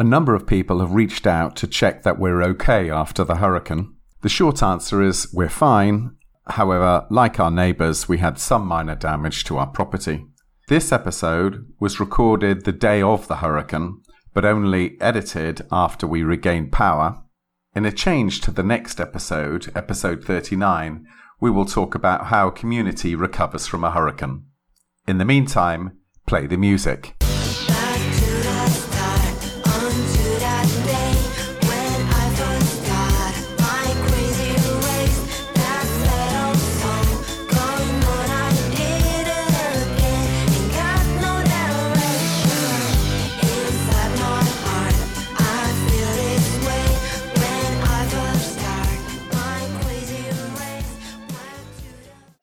A number of people have reached out to check that we're okay after the hurricane. The short answer is we're fine. However, like our neighbours, we had some minor damage to our property. This episode was recorded the day of the hurricane, but only edited after we regained power. In a change to the next episode, episode 39, we will talk about how a community recovers from a hurricane. In the meantime, play the music.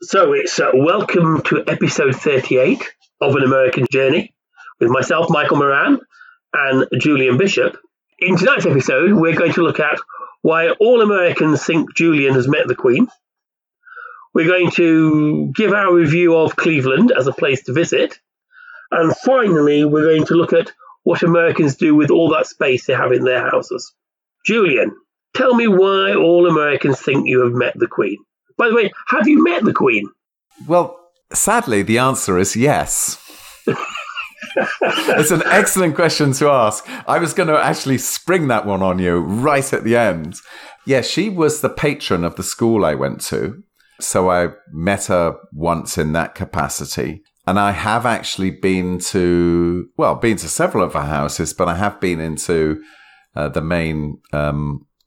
So it's welcome to episode 38 of An American Journey with myself, Michael Moran, and Julian Bishop. In tonight's episode, we're going to look at why all Americans think Julian has met the Queen. We're going to give our review of Cleveland as a place to visit. And finally, we're going to look at what Americans do with all that space they have in their houses. Julian, tell me why all Americans think you have met the Queen. By the way, have you met the Queen? Well, sadly, the answer is yes. It's an excellent question to ask. I was going to actually spring that one on you right at the end. Yeah, she was the patron of the school I went to. So I met her once in that capacity. And I have actually been to several of her houses, but I have been into the main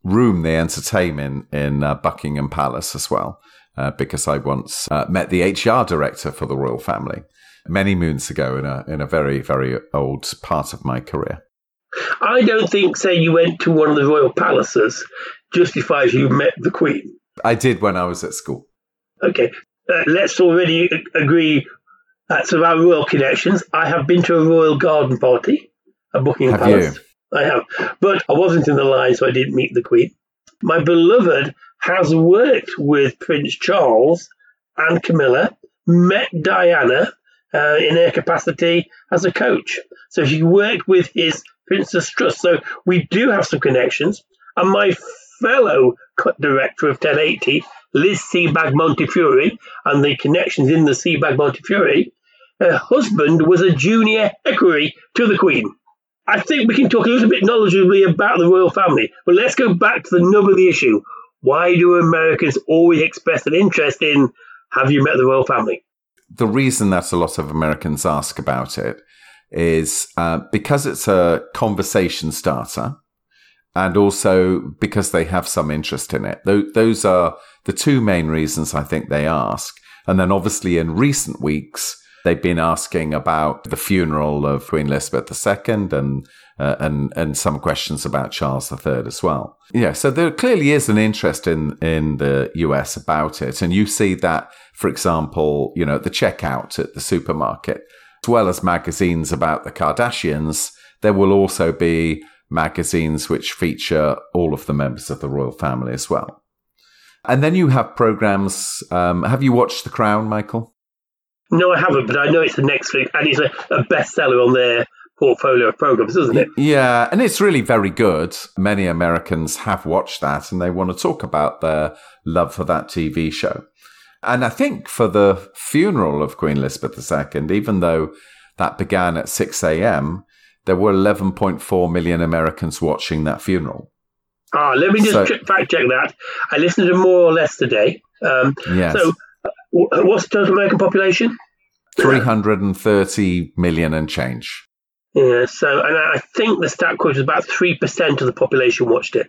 room they entertain in Buckingham Palace as well, because I once met the HR director for the royal family many moons ago in a very, very old part of my career. I don't think, say, you went to one of the royal palaces justifies you met the Queen. I did when I was at school. Okay. Let's already agree that's about royal connections. I have been to a royal garden party at Buckingham Palace. Have you? I have. But I wasn't in the line, so I didn't meet the Queen. My beloved has worked with Prince Charles and Camilla, met Diana in her capacity as a coach. So she worked with his Princess Trust. So we do have some connections. And my fellow director of 1080, Liz Sieberg-Montefiore, and the connections in the Sieberg-Montefiore, her husband was a junior equerry to the Queen. I think we can talk a little bit knowledgeably about the royal family, but let's go back to the nub of the issue. Why do Americans always express an interest in, have you met the royal family? The reason that a lot of Americans ask about it is because it's a conversation starter and also because they have some interest in it. Those are the two main reasons I think they ask. And then obviously in recent weeks, they've been asking about the funeral of Queen Elizabeth II and some questions about Charles III as well. Yeah, so there clearly is an interest in the US about it. And you see that, for example, at the checkout at the supermarket, as well as magazines about the Kardashians, there will also be magazines which feature all of the members of the royal family as well. And then you have programs. Have you watched The Crown, Michael? No, I haven't, but I know it's a Netflix, and it's a bestseller on their portfolio of programs, isn't it? Yeah, and it's really very good. Many Americans have watched that, and they want to talk about their love for that TV show. And I think for the funeral of Queen Elizabeth II, even though that began at 6 a.m., there were 11.4 million Americans watching that funeral. Let me just fact-check that. I listened to more or less today. Yes. So, what's the total American population? 330 million and change. Yeah, and I think the stat quote was about 3% of the population watched it.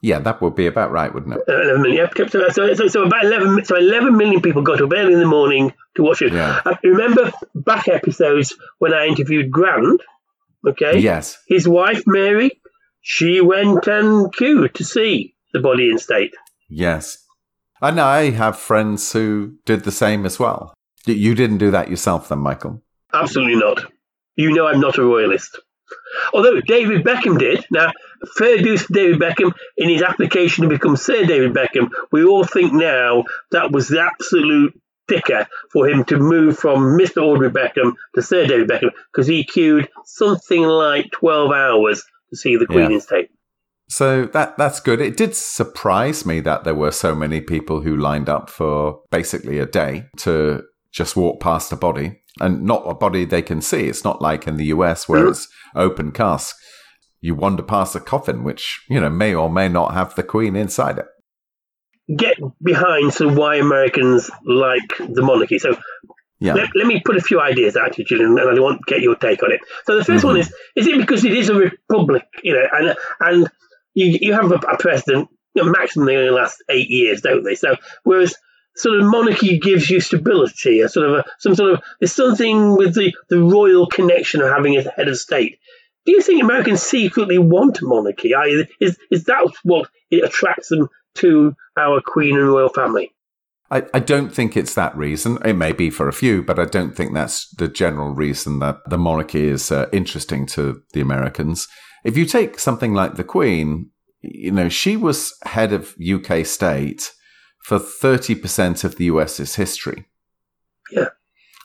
Yeah, that would be about right, wouldn't it? 11 million. Yeah. So about 11 million people got up early in the morning to watch it. Yeah. I remember back episodes when I interviewed Grant, okay? Yes. His wife, Mary, she went and queued to see the body in state. Yes. And I have friends who did the same as well. You didn't do that yourself then, Michael? Absolutely not. You know I'm not a royalist. Although David Beckham did. Now, fair dues for David Beckham. In his application to become Sir David Beckham, we all think now that was the absolute thicker for him to move from Mr. Audrey Beckham to Sir David Beckham, because he queued something like 12 hours to see the Queen in state. So that's good. It did surprise me that there were so many people who lined up for basically a day to just walk past a body, and not a body they can see. It's not like in the US where it's open cask. You wander past a coffin, which, you know, may or may not have the Queen inside it. Get behind so why Americans like the monarchy. So let me put a few ideas out to you, Julian, and I want to get your take on it. So the first one is it because it is a republic, you know, and you have a president, you know, maximum they only last 8 years, don't they? So whereas sort of monarchy gives you stability, a sort of there's something with the royal connection of having a head of state. Do you think Americans secretly want a monarchy? Is that what it attracts them to our Queen and royal family? I don't think it's that reason. It may be for a few, but I don't think that's the general reason that the monarchy is interesting to the Americans. If you take something like the Queen, you know, she was head of UK state for 30% of the US's history. Yeah.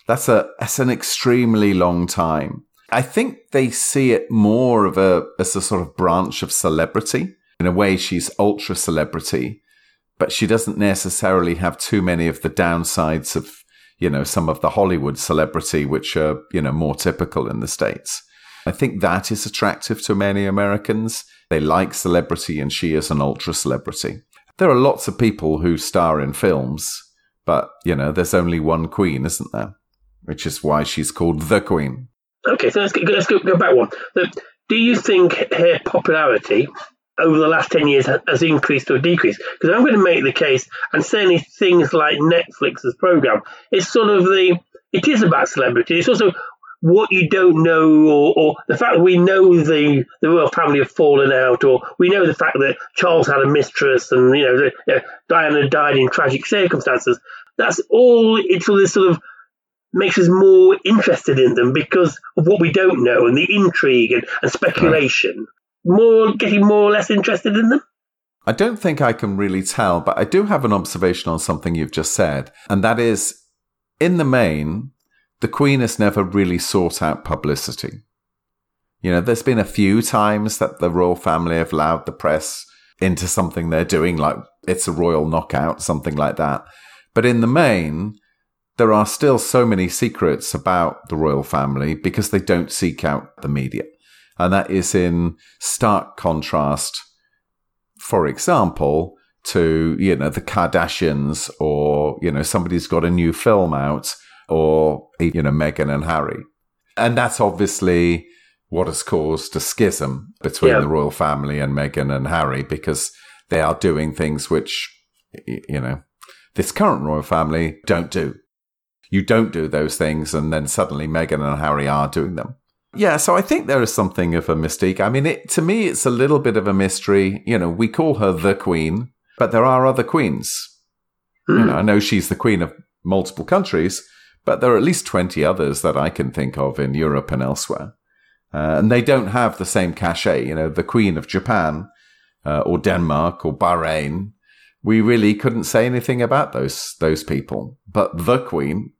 That's an extremely long time. I think they see it more of as a sort of branch of celebrity. In a way, she's ultra celebrity, but she doesn't necessarily have too many of the downsides of, you know, some of the Hollywood celebrity, which are, you know, more typical in the States. I think that is attractive to many Americans. They like celebrity, and she is an ultra celebrity. There are lots of people who star in films, but, you know, there's only one Queen, isn't there? Which is why she's called the Queen. Okay, so let's go back one. Do you think her popularity over the last 10 years has increased or decreased? Because I'm going to make the case, and certainly things like Netflix's program, it is about celebrity. It's also what you don't know, or the fact that we know the royal family have fallen out, or we know the fact that Charles had a mistress and, you know, Diana died in tragic circumstances. That's all, it's this sort of makes us more interested in them because of what we don't know and the intrigue and speculation. Getting more or less interested in them? I don't think I can really tell, but I do have an observation on something you've just said, and that is, in the main, the Queen has never really sought out publicity. You know, there's been a few times that the royal family have allowed the press into something they're doing, like it's a royal knockout, something like that. But in the main, there are still so many secrets about the royal family because they don't seek out the media. And that is in stark contrast, for example, to, you know, the Kardashians, or, you know, somebody's got a new film out, or, you know, Meghan and Harry. And that's obviously what has caused a schism between the royal family and Meghan and Harry, because they are doing things which, you know, this current royal family don't do. You don't do those things, and then suddenly Meghan and Harry are doing them. Yeah, so I think there is something of a mystique. I mean, to me, it's a little bit of a mystery. You know, we call her the Queen, but there are other queens. You know, I know she's the queen of multiple countries, but there are at least 20 others that I can think of in Europe and elsewhere. And they don't have the same cachet. You know, the Queen of Japan or Denmark or Bahrain, we really couldn't say anything about those people. But the Queen...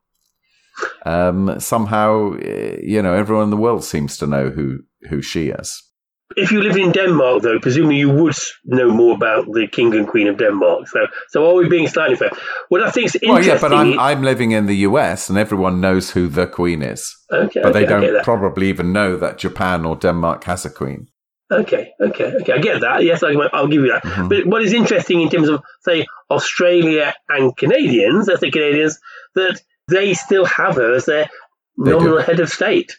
somehow, you know, everyone in the world seems to know who she is. If you lived in Denmark, though, presumably you would know more about the King and Queen of Denmark. So are we being slightly fair? What I think is interesting... Well, yeah, but I'm living in the US, and everyone knows who the Queen is. Okay, but they don't probably even know that Japan or Denmark has a Queen. Okay. I get that. Yes, I'll give you that. Mm-hmm. But what is interesting in terms of, say, Australia and Canadians, that... they still have her as their nominal head of state.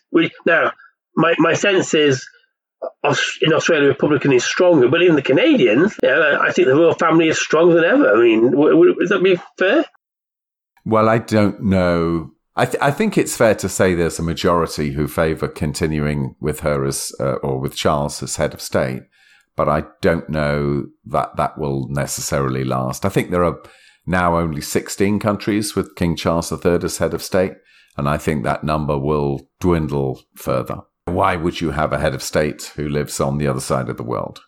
Now, my sense is in Australia, Republican is stronger, but in the Canadians, you know, I think the royal family is stronger than ever. I mean, would that be fair? Well, I don't know. I think it's fair to say there's a majority who favour continuing with her as, or with Charles as head of state, but I don't know that that will necessarily last. I think there are... now only 16 countries with King Charles III as head of state, and I think that number will dwindle further. Why would you have a head of state who lives on the other side of the world?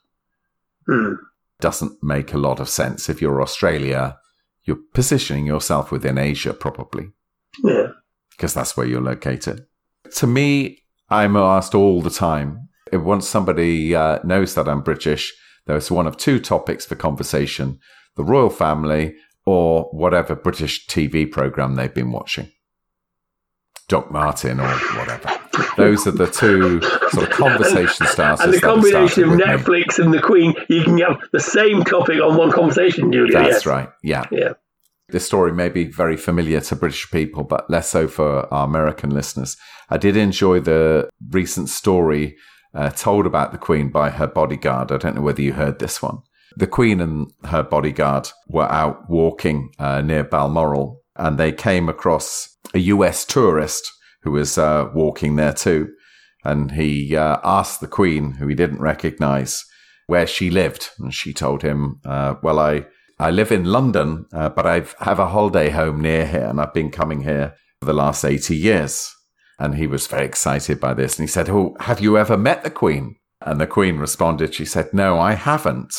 Doesn't make a lot of sense. If you're Australia, you're positioning yourself within Asia, probably. Yeah. Because that's where you're located. To me, I'm asked all the time, once somebody knows that I'm British, there's one of two topics for conversation, the royal family or whatever British TV program they've been watching. Doc Martin or whatever. Those are the two sort of conversation starters. And the combination of Netflix and the Queen, you can have the same topic on one conversation, Julia. That's right, yeah. Yeah. This story may be very familiar to British people, but less so for our American listeners. I did enjoy the recent story told about the Queen by her bodyguard. I don't know whether you heard this one. The Queen and her bodyguard were out walking near Balmoral, and they came across a US tourist who was walking there too. And he asked the Queen, who he didn't recognize, where she lived. And she told him, well, I live in London, but I have a holiday home near here, and I've been coming here for the last 80 years. And he was very excited by this. And he said, oh, have you ever met the Queen? And the Queen responded, she said, no, I haven't.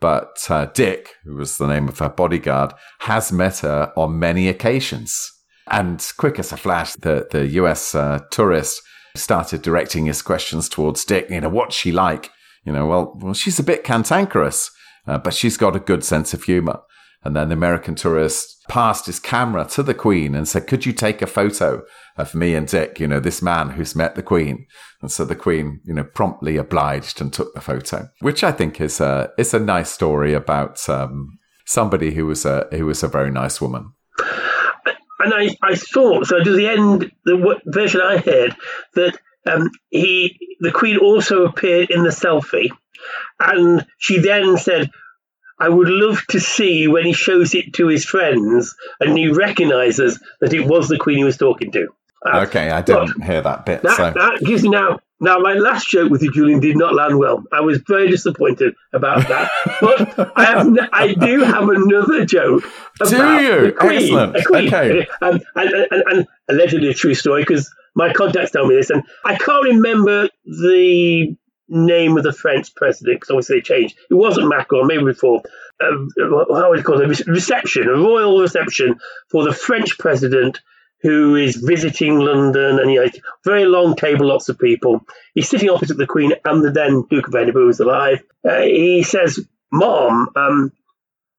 But Dick, who was the name of her bodyguard, has met her on many occasions. And quick as a flash, the US tourist started directing his questions towards Dick. You know, what's she like? You know, well, she's a bit cantankerous, but she's got a good sense of humor. And then the American tourist passed his camera to the Queen and said, could you take a photo of me and Dick, you know, this man who's met the Queen? And so the Queen, you know, promptly obliged and took the photo, which I think is a nice story about somebody who was a very nice woman. And I thought, so to the end, the version I heard, that the Queen also appeared in the selfie. And she then said, I would love to see when he shows it to his friends and he recognises that it was the Queen he was talking to. Okay, I didn't hear that bit. That gives me now, my last joke with you, Julian, did not land well. I was very disappointed about that. But I do have another joke about the Queen. Excellent. The Queen. Okay. And allegedly a true story, because my contacts tell me this. And I can't remember the name of the French president, because obviously they changed. It wasn't Macron, maybe before. How would you call it? A royal reception for the French president who is visiting London, and very long table, lots of people. He's sitting opposite the Queen and the then Duke of Edinburgh, who's alive. He says, Mom,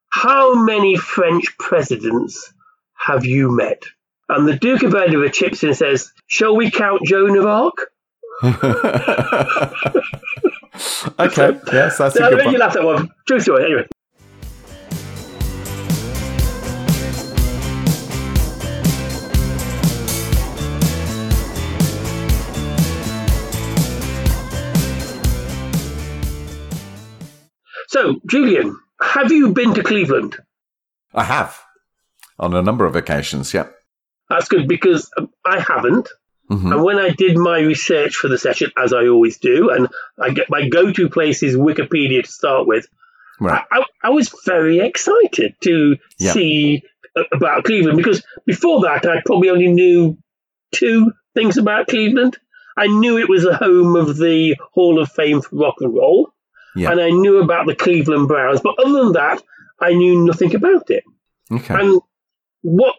how many French presidents have you met? And the Duke of Edinburgh chips in and says, shall we count Joan of Arc? Okay, yes, that's a good one. You laugh at one. True story, anyway. So, Julian, have you been to Cleveland? I have, on a number of occasions, yeah. That's good, because I haven't. Mm-hmm. And when I did my research for the session, as I always do, and I get my go-to place is Wikipedia to start with, right. I was very excited to see about Cleveland, because before that, I probably only knew two things about Cleveland. I knew it was the home of the Hall of Fame for rock and roll. Yeah. And I knew about the Cleveland Browns. But other than that, I knew nothing about it. Okay. And what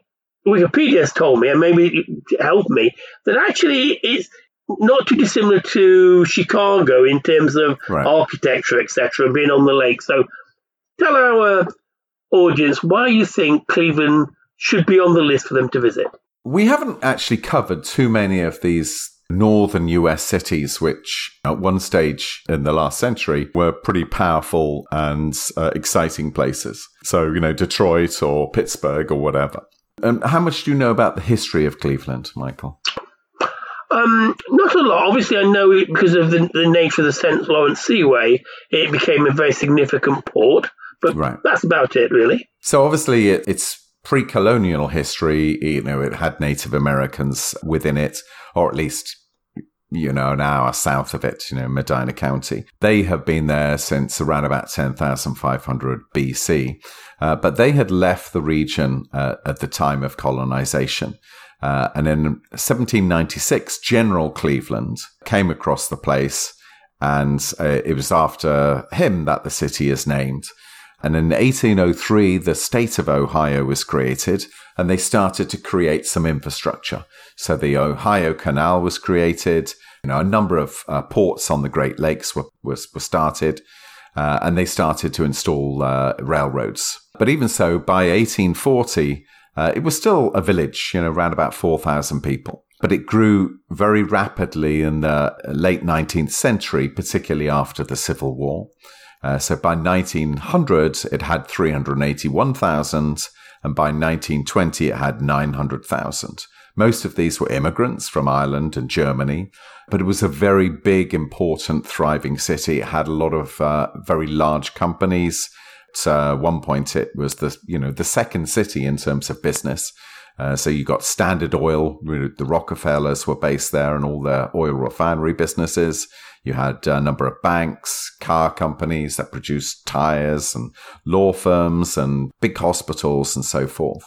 Wikipedia has told me, and maybe it helped me, that actually it's not too dissimilar to Chicago in terms of architecture, etc., and being on the lake. So tell our audience why you think Cleveland should be on the list for them to visit. We haven't actually covered too many of these northern US cities, which at one stage in the last century were pretty powerful and exciting places. So, you know, Detroit or Pittsburgh or whatever. How much do you know about the history of Cleveland, Michael? Not a lot. Obviously, I know it because of the nature of the St. Lawrence Seaway, it became a very significant port, but that's about it, really. So obviously, it's pre-colonial history, you know, it had Native Americans within it, or at least, you know, an hour south of it, you know, Medina County. They have been there since around about 10,500 BC, but they had left the region at the time of colonization. And in 1796, General Cleveland came across the place, and it was after him that the city is named. And in 1803, the state of Ohio was created, and they started to create some infrastructure. So the Ohio Canal was created. You know, a number of ports on the Great Lakes were started, and they started to install railroads. But even so, by 1840, it was still a village, you know, around about 4,000 people. But it grew very rapidly in the late 19th century, particularly after the Civil War. So by 1900, it had 381,000, and by 1920, it had 900,000. Most of these were immigrants from Ireland and Germany, but it was a very big, important, thriving city. It had a lot of very large companies. At one point, it was the second city in terms of business. So you got Standard Oil, the Rockefellers were based there, and all their oil refinery businesses. You had a number of banks, car companies that produced tires, and law firms, and big hospitals, and so forth.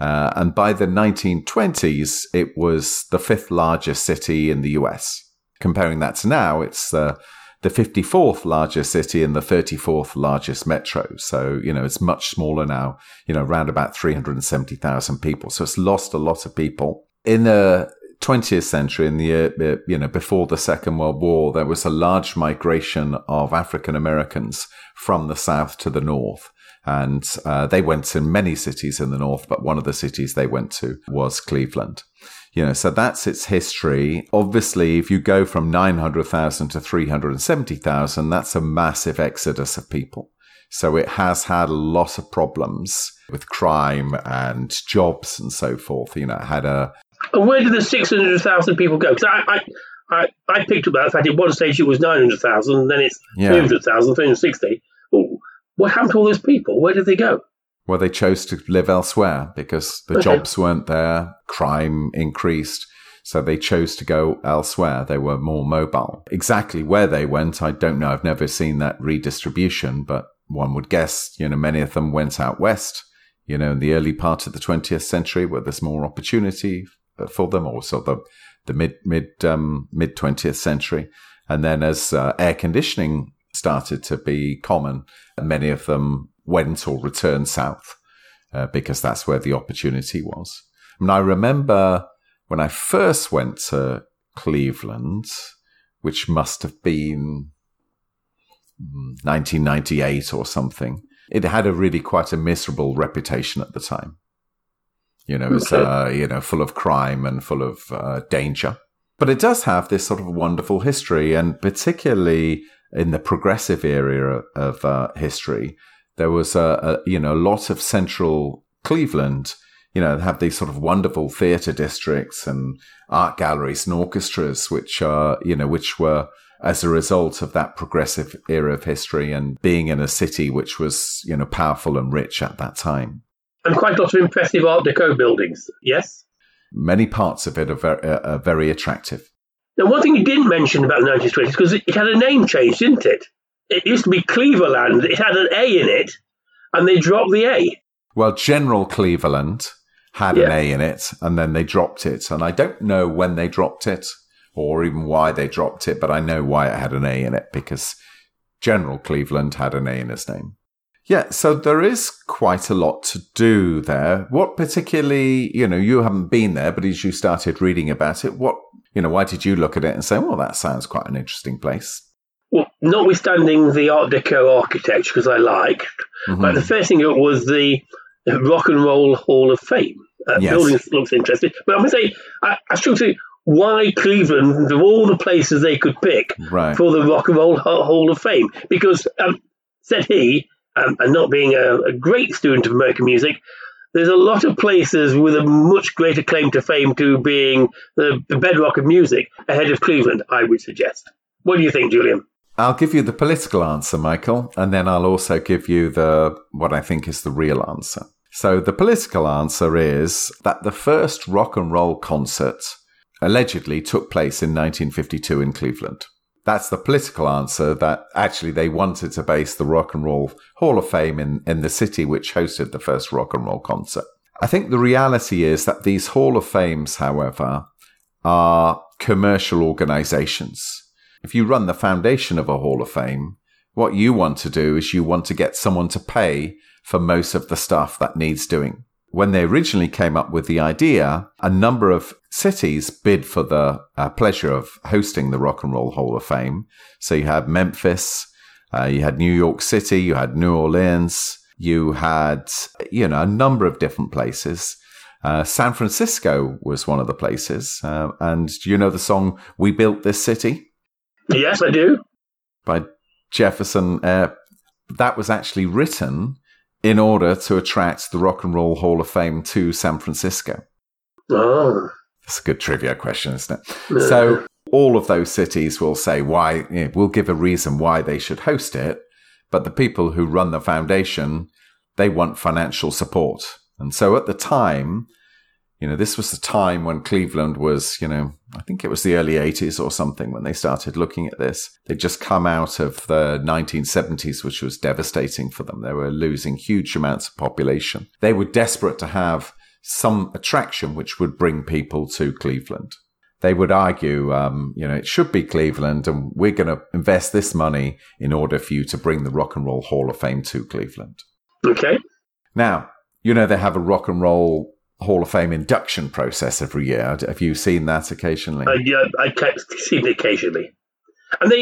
And by the 1920s, it was the fifth largest city in the US. Comparing that to now, it's the 54th largest city and the 34th largest metro. So, you know, it's much smaller now, you know, around about 370,000 people. So it's lost a lot of people. In the 20th century, in the, before the Second World War, there was a large migration of African Americans from the South to the North. And they went to many cities in the North, but one of the cities they went to was Cleveland. You know, so that's its history. Obviously, if you go from 900,000 to 370,000, that's a massive exodus of people. So it has had a lot of problems with crime and jobs and so forth. You know, it had a... Where did the 600,000 people go? Because I picked up that fact at one stage it was 900,000, and then it's 300,000, 360. What happened to all those people? Where did they go? Well, they chose to live elsewhere because the jobs weren't there, crime increased, so they chose to go elsewhere. They were more mobile. Exactly where they went, I don't know. I've never seen that redistribution, but one would guess, you know, many of them went out west, you know, in the early part of the 20th century where there's more opportunity for them, also the mid 20th century. And then as air conditioning started to be common, many of them went or returned south because that's where the opportunity was. I mean, I remember when I first went to Cleveland, which must have been 1998 or something, it had quite a miserable reputation at the time. You know, it was, full of crime and full of danger. But it does have this sort of wonderful history, and particularly in the progressive area of history, there was a lot of central Cleveland, you know, have these sort of wonderful theatre districts and art galleries and orchestras, which were as a result of that progressive era of history and being in a city which was, you know, powerful and rich at that time. And quite a lot of impressive Art Deco buildings, yes? Many parts of it are very attractive. Now, one thing you didn't mention about the 1920s, because it had a name change, didn't it? It used to be Cleveland. It had an A in it, and they dropped the A. Well, General Cleveland had an A in it, and then they dropped it. And I don't know when they dropped it or even why they dropped it, but I know why it had an A in it, because General Cleveland had an A in his name. Yeah, so there is quite a lot to do there. What particularly, you know, you haven't been there, but as you started reading about it, why did you look at it and say, well, that sounds quite an interesting place? Well, notwithstanding the Art Deco architecture, because I liked, but the first thing was the Rock and Roll Hall of Fame. Building looks interesting. But I'm going to say, I struggle to why Cleveland, of all the places they could pick for the Rock and Roll Hall of Fame, because, said he, and not being a great student of American music, there's a lot of places with a much greater claim to fame to being the bedrock of music ahead of Cleveland, I would suggest. What do you think, Julian? I'll give you the political answer, Michael, and then I'll also give you what I think is the real answer. So the political answer is that the first rock and roll concert allegedly took place in 1952 in Cleveland. That's the political answer, that actually they wanted to base the Rock and Roll Hall of Fame in the city which hosted the first rock and roll concert. I think the reality is that these Hall of Fames, however, are commercial organizations. If you run the foundation of a Hall of Fame, What you want to do is you want to get someone to pay for most of the stuff that needs doing. When they originally came up with the idea, a number of cities bid for the pleasure of hosting the Rock and Roll Hall of Fame. So you had Memphis, you had New York City, you had New Orleans, you had, you know, a number of different places. San Francisco was one of the places. And do you know the song We Built This City? Yes, I do. By Jefferson. That was actually written in order to attract the Rock and Roll Hall of Fame to San Francisco. Oh. That's a good trivia question, isn't it? Yeah. So all of those cities will say why, you know, we'll give a reason why they should host it. But the people who run the foundation, they want financial support. And so at the time, you know, this was the time when Cleveland was, you know, I think it was the early 80s or something when they started looking at this. They'd just come out of the 1970s, which was devastating for them. They were losing huge amounts of population. They were desperate to have some attraction which would bring people to Cleveland. They would argue, you know, it should be Cleveland and we're going to invest this money in order for you to bring the Rock and Roll Hall of Fame to Cleveland. Okay. Now, you know, they have a Rock and Roll Hall of Fame induction process every year. Have you seen that occasionally? Yeah, I've seen it occasionally. And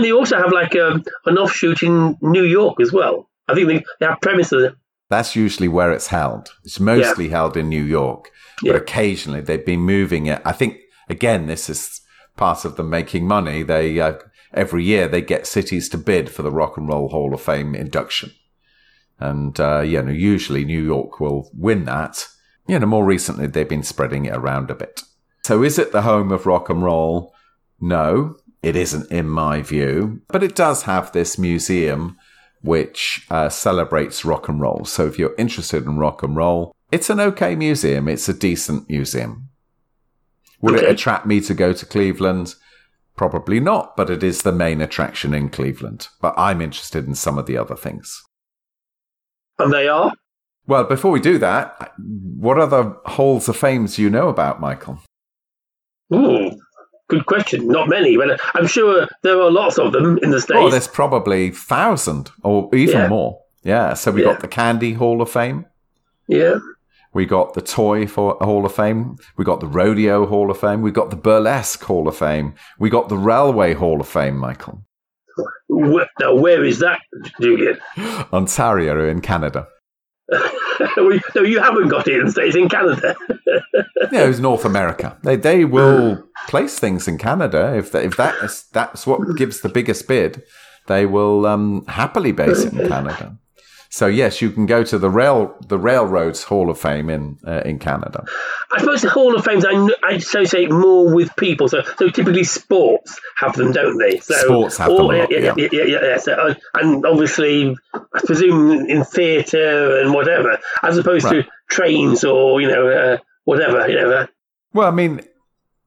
they also have like an offshoot in New York as well. I think they have premises. That's usually where it's held. It's mostly held in New York. But occasionally they've been moving it. I think, again, this is part of them making money. They every year they get cities to bid for the Rock and Roll Hall of Fame induction. And you know, usually New York will win that. You know, more recently, they've been spreading it around a bit. So is it the home of rock and roll? No, it isn't in my view. But it does have this museum which celebrates rock and roll. So if you're interested in rock and roll, it's an okay museum. It's a decent museum. Would it attract me to go to Cleveland? Probably not, but it is the main attraction in Cleveland. But I'm interested in some of the other things. And they are? Well, before we do that, what other halls of fame do you know about, Michael? Good question. Not many, but I'm sure there are lots of them in the States. Oh, there's probably 1,000 or even more. Yeah, so we got the Candy Hall of Fame. Yeah. We got the Toy Hall of Fame. We got the Rodeo Hall of Fame. We got the Burlesque Hall of Fame. We got the Railway Hall of Fame, Michael. Now, where is that, Julian? Ontario in Canada. No, you haven't got it in the States, in Canada. No, it's North America. They will place things in Canada. If that's what gives the biggest bid, they will happily base it in Canada. So, yes, you can go to the Railroads Hall of Fame in Canada. I suppose the Hall of Fames, I associate more with people. So typically sports have them, don't they? So sports have them. Yeah. So, and obviously, I presume in theatre and whatever, as opposed to trains or, you know, whatever. You know. Well, I mean,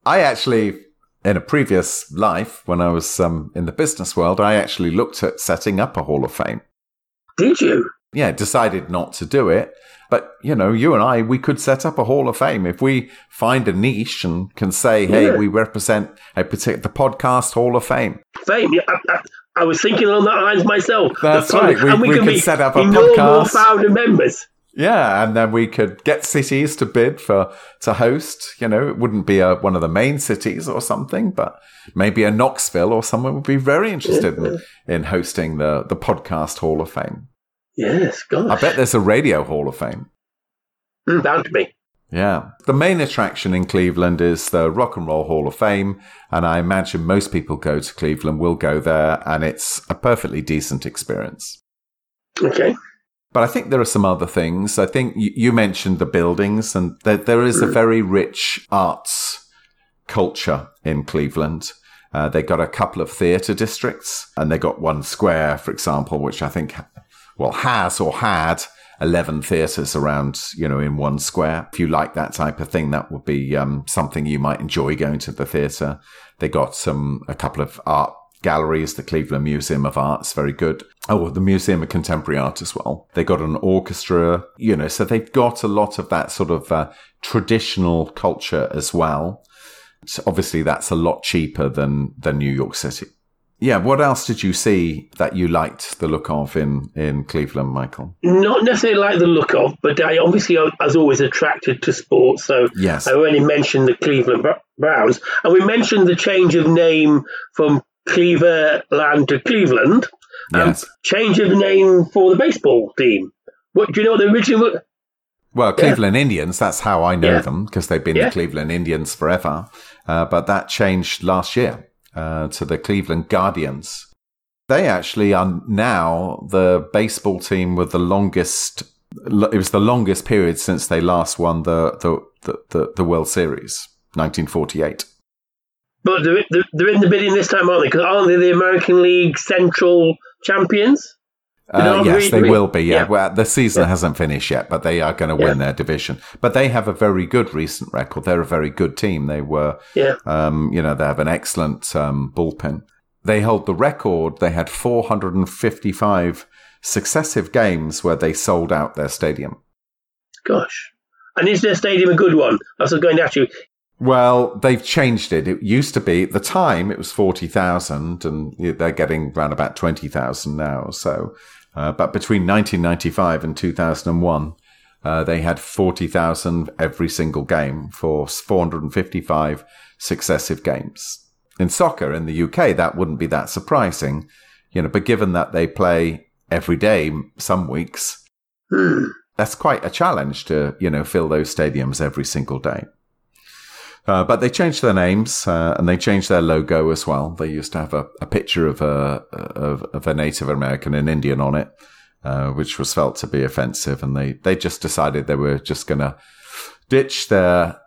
I actually, in a previous life, when I was in the business world, I actually looked at setting up a Hall of Fame. Did you? Yeah, decided not to do it. But, you know, you and I, we could set up a Hall of Fame if we find a niche and can say, hey, we represent the Podcast Hall of Fame. Yeah, I was thinking along that lines myself. That's right. We could set up a podcast. More founder members. Yeah, and then we could get cities to bid to host. You know, it wouldn't be one of the main cities or something, but maybe a Knoxville or someone would be very interested in hosting the Podcast Hall of Fame. Yes, gosh. I bet there's a Radio Hall of Fame. Bound to be. Yeah. The main attraction in Cleveland is the Rock and Roll Hall of Fame, and I imagine most people go to Cleveland will go there, and it's a perfectly decent experience. Okay. But I think there are some other things. I think you mentioned the buildings, and there is a very rich arts culture in Cleveland. They got a couple of theatre districts, and they got one square, for example, which I think, well, has or had 11 theatres around, you know, in one square. If you like that type of thing, that would be something you might enjoy going to the theatre. They got a couple of art galleries. The Cleveland Museum of Art is very good. Oh, the Museum of Contemporary Art as well. They got an orchestra, you know, so they've got a lot of that sort of traditional culture as well. So obviously, that's a lot cheaper than New York City. Yeah, what else did you see that you liked the look of in Cleveland, Michael? Not necessarily like the look of, but I obviously, I was always attracted to sports. So yes. I already mentioned the Cleveland Browns. And we mentioned the change of name from Cleveland to Cleveland. Yes. Change of name for the baseball team. What do you know what the original... Well, Cleveland Indians, that's how I know them, because they've been the Cleveland Indians forever. But that changed last year. To the Cleveland Guardians. They actually are now the baseball team with the longest... It was the longest period since they last won the World Series, 1948. But they're in the bidding this time, aren't they? Because aren't they the American League Central champions? Yes, they will be, yeah. Well, the season hasn't finished yet, but they are going to win their division. But they have a very good recent record. They're a very good team. They were, they have an excellent bullpen. They hold the record. They had 455 successive games where they sold out their stadium. Gosh. And is their stadium a good one? I was going to ask you. Well, they've changed it. It used to be, at the time, it was 40,000, and they're getting around about 20,000 now. So, but between 1995 and 2001, they had 40,000 every single game for 455 successive games. In soccer in the UK, that wouldn't be that surprising, but given that they play every day, some weeks, that's quite a challenge to, fill those stadiums every single day. But they changed their names and they changed their logo as well. They used to have a picture of a Native American and Indian on it, which was felt to be offensive. And they just decided they were just going to ditch the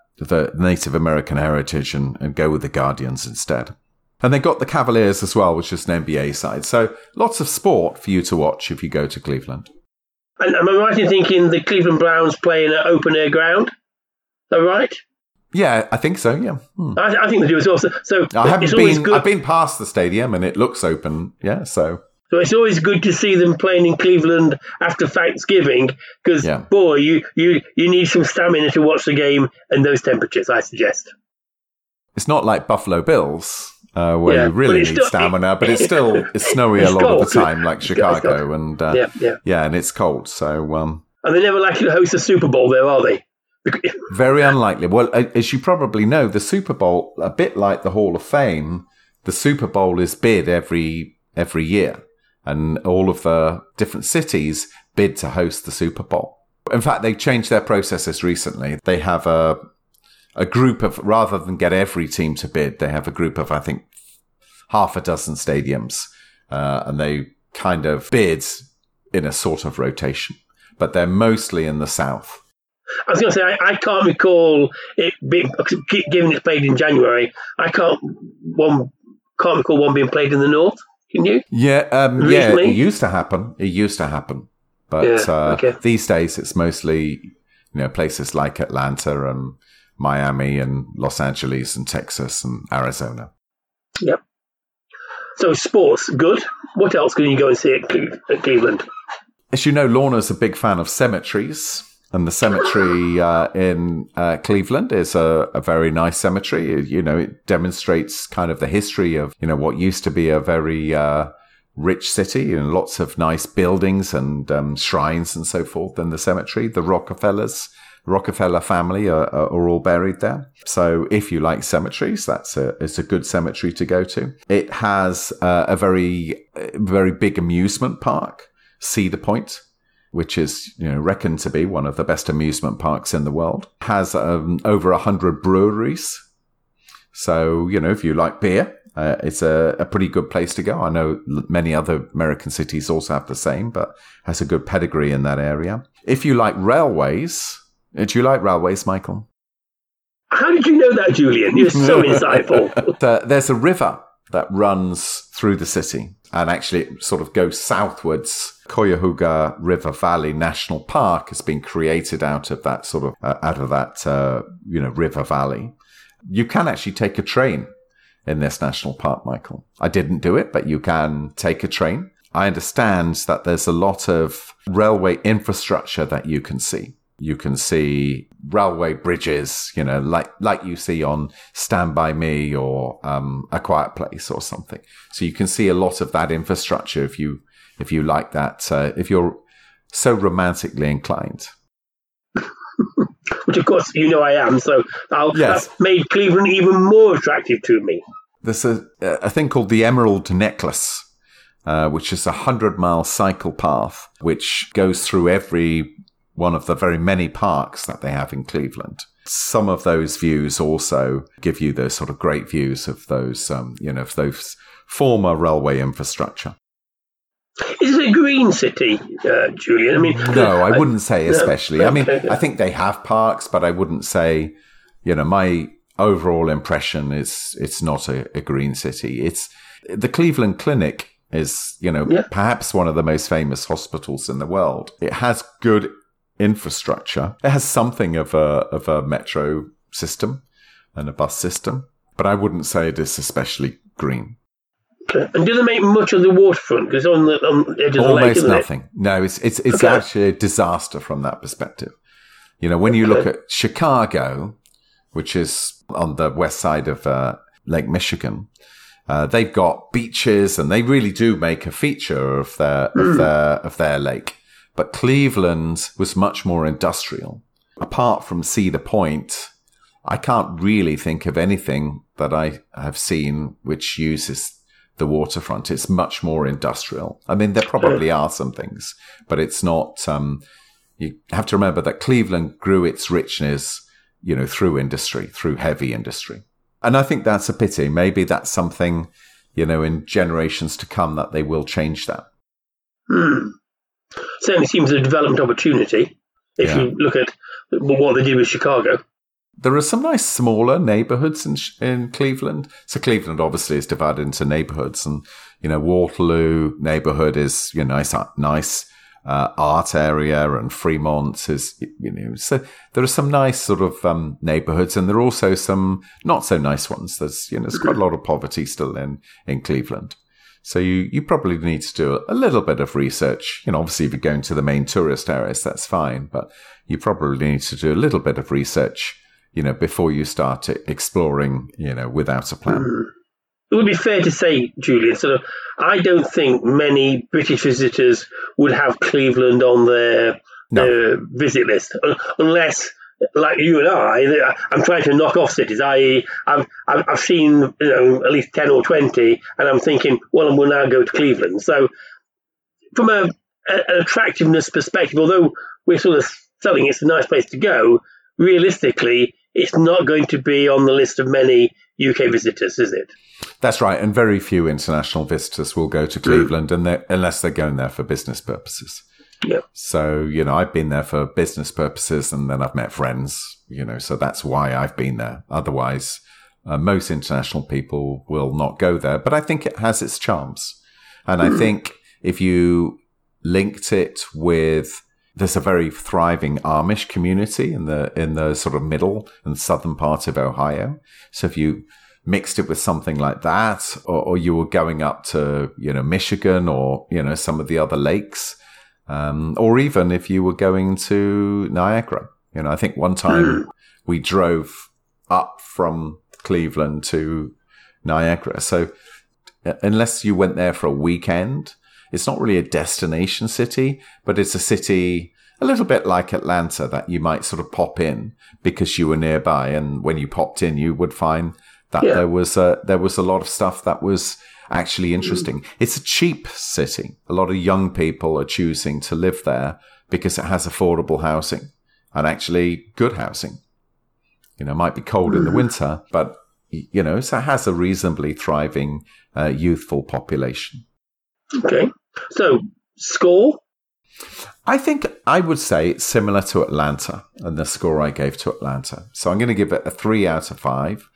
Native American heritage and go with the Guardians instead. And they got the Cavaliers as well, which is an NBA side. So lots of sport for you to watch if you go to Cleveland. And am I right in thinking the Cleveland Browns play in an open-air ground? Is that right? Yeah, I think so, yeah. I think they do as well. So I've been past the stadium and it looks open, yeah, so... So it's always good to see them playing in Cleveland after Thanksgiving, because, boy, you need some stamina to watch the game in those temperatures, I suggest. It's not like Buffalo Bills, where you really need stamina, but it's still it's snowy a lot of the time, like Chicago, and and it's cold, so... And they're never likely to host a Super Bowl there, are they? Very unlikely. Well, as you probably know, the Super Bowl, a bit like the Hall of Fame, the Super Bowl is bid every year, and all of the different cities bid to host the Super Bowl. In fact, they changed their processes recently. They have a group of, rather than get every team to bid, they have a group of, I think, half a dozen stadiums, and they kind of bid in a sort of rotation, but they're mostly in the South. I was going to say, I can't recall it being, given it's played in January, I can't recall one being played in the north, can you? Yeah, it used to happen. But these days it's mostly, places like Atlanta and Miami and Los Angeles and Texas and Arizona. Yep. So sports, good. What else can you go and see at Cleveland? As you know, Lorna's a big fan of cemeteries. And the cemetery in Cleveland is a very nice cemetery. It demonstrates kind of the history of, what used to be a very rich city and lots of nice buildings and shrines and so forth in the cemetery. The Rockefeller family are all buried there. So if you like cemeteries, it's a good cemetery to go to. It has a very, very big amusement park, Cedar Point, which is reckoned to be one of the best amusement parks in the world, has over 100 breweries. So, if you like beer, it's a pretty good place to go. I know many other American cities also have the same, but has a good pedigree in that area. If you like railways, do you like railways, Michael? How did you know that, Julian? You're so insightful. There's a river that runs through the city and actually it sort of goes southwards. Cuyahoga River Valley National Park has been created out of that sort of river valley. You can actually take a train in this national park, Michael. I didn't do it, but you can take a train. I understand that there's a lot of railway infrastructure that you can see. You can see railway bridges, you know, like you see on Stand By Me or A Quiet Place or something. So you can see a lot of that infrastructure if you like that, if you're so romantically inclined. Which, of course, you know I am. So That made Cleveland even more attractive to me. There's a thing called the Emerald Necklace, which is a 100-mile cycle path, which goes through every one of the very many parks that they have in Cleveland. Some of those views also give you those sort of great views of those, of those former railway infrastructure. Is it a green city, Julian? I mean, no, I wouldn't say especially. No, okay. I mean, I think they have parks, but I wouldn't say, my overall impression is it's not a green city. It's the Cleveland Clinic is, perhaps one of the most famous hospitals in the world. It has good infrastructure. It has something of a metro system and a bus system, but I wouldn't say it is especially green. And do they make much of the waterfront? Because on the edge of the lake, isn't it? Almost nothing. No, it's actually a disaster from that perspective. When you look at Chicago, which is on the west side of Lake Michigan, they've got beaches, and they really do make a feature of their lake. But Cleveland was much more industrial. Apart from Cedar Point, I can't really think of anything that I have seen which uses the waterfront. It's much more industrial. I mean, there probably are some things, but it's not. You have to remember that Cleveland grew its richness, through industry, through heavy industry. And I think that's a pity. Maybe that's something, in generations to come that they will change that. Mm. Certainly seems a development opportunity if you look at what they did with Chicago. There are some nice smaller neighborhoods in Cleveland. So Cleveland obviously is divided into neighborhoods, and Waterloo neighborhood is nice art area, and Fremont is So there are some nice sort of neighborhoods, and there are also some not so nice ones. There's there's quite a lot of poverty still in Cleveland. So you probably need to do a little bit of research. Obviously if you're going to the main tourist areas, that's fine, but you probably need to do a little bit of research. Before you start exploring, without a plan. It would be fair to say, Julian, I don't think many British visitors would have Cleveland on their visit list, unless, like you and I, I'm trying to knock off cities, i.e. I've seen at least 10 or 20, and I'm thinking, well, we'll now go to Cleveland. So from an attractiveness perspective, although we're sort of selling it's a nice place to go, realistically, it's not going to be on the list of many UK visitors, is it? That's right. And very few international visitors will go to Cleveland unless they're going there for business purposes. Yeah. So, I've been there for business purposes, and then I've met friends, so that's why I've been there. Otherwise, most international people will not go there. But I think it has its charms. And I think if you linked it with... There's a very thriving Amish community in the sort of middle and southern part of Ohio. So if you mixed it with something like that, or you were going up to, Michigan or, some of the other lakes, or even if you were going to Niagara. I think one time we drove up from Cleveland to Niagara. So unless you went there for a weekend, it's not really a destination city, but it's a city a little bit like Atlanta that you might sort of pop in because you were nearby. And when you popped in, you would find that there was a lot of stuff that was actually interesting. It's a cheap city. A lot of young people are choosing to live there because it has affordable housing and actually good housing. It might be cold in the winter, but, so it has a reasonably thriving youthful population. Okay. So, score? I think I would say it's similar to Atlanta and the score I gave to Atlanta. So I'm going to give it a 3 out of 5.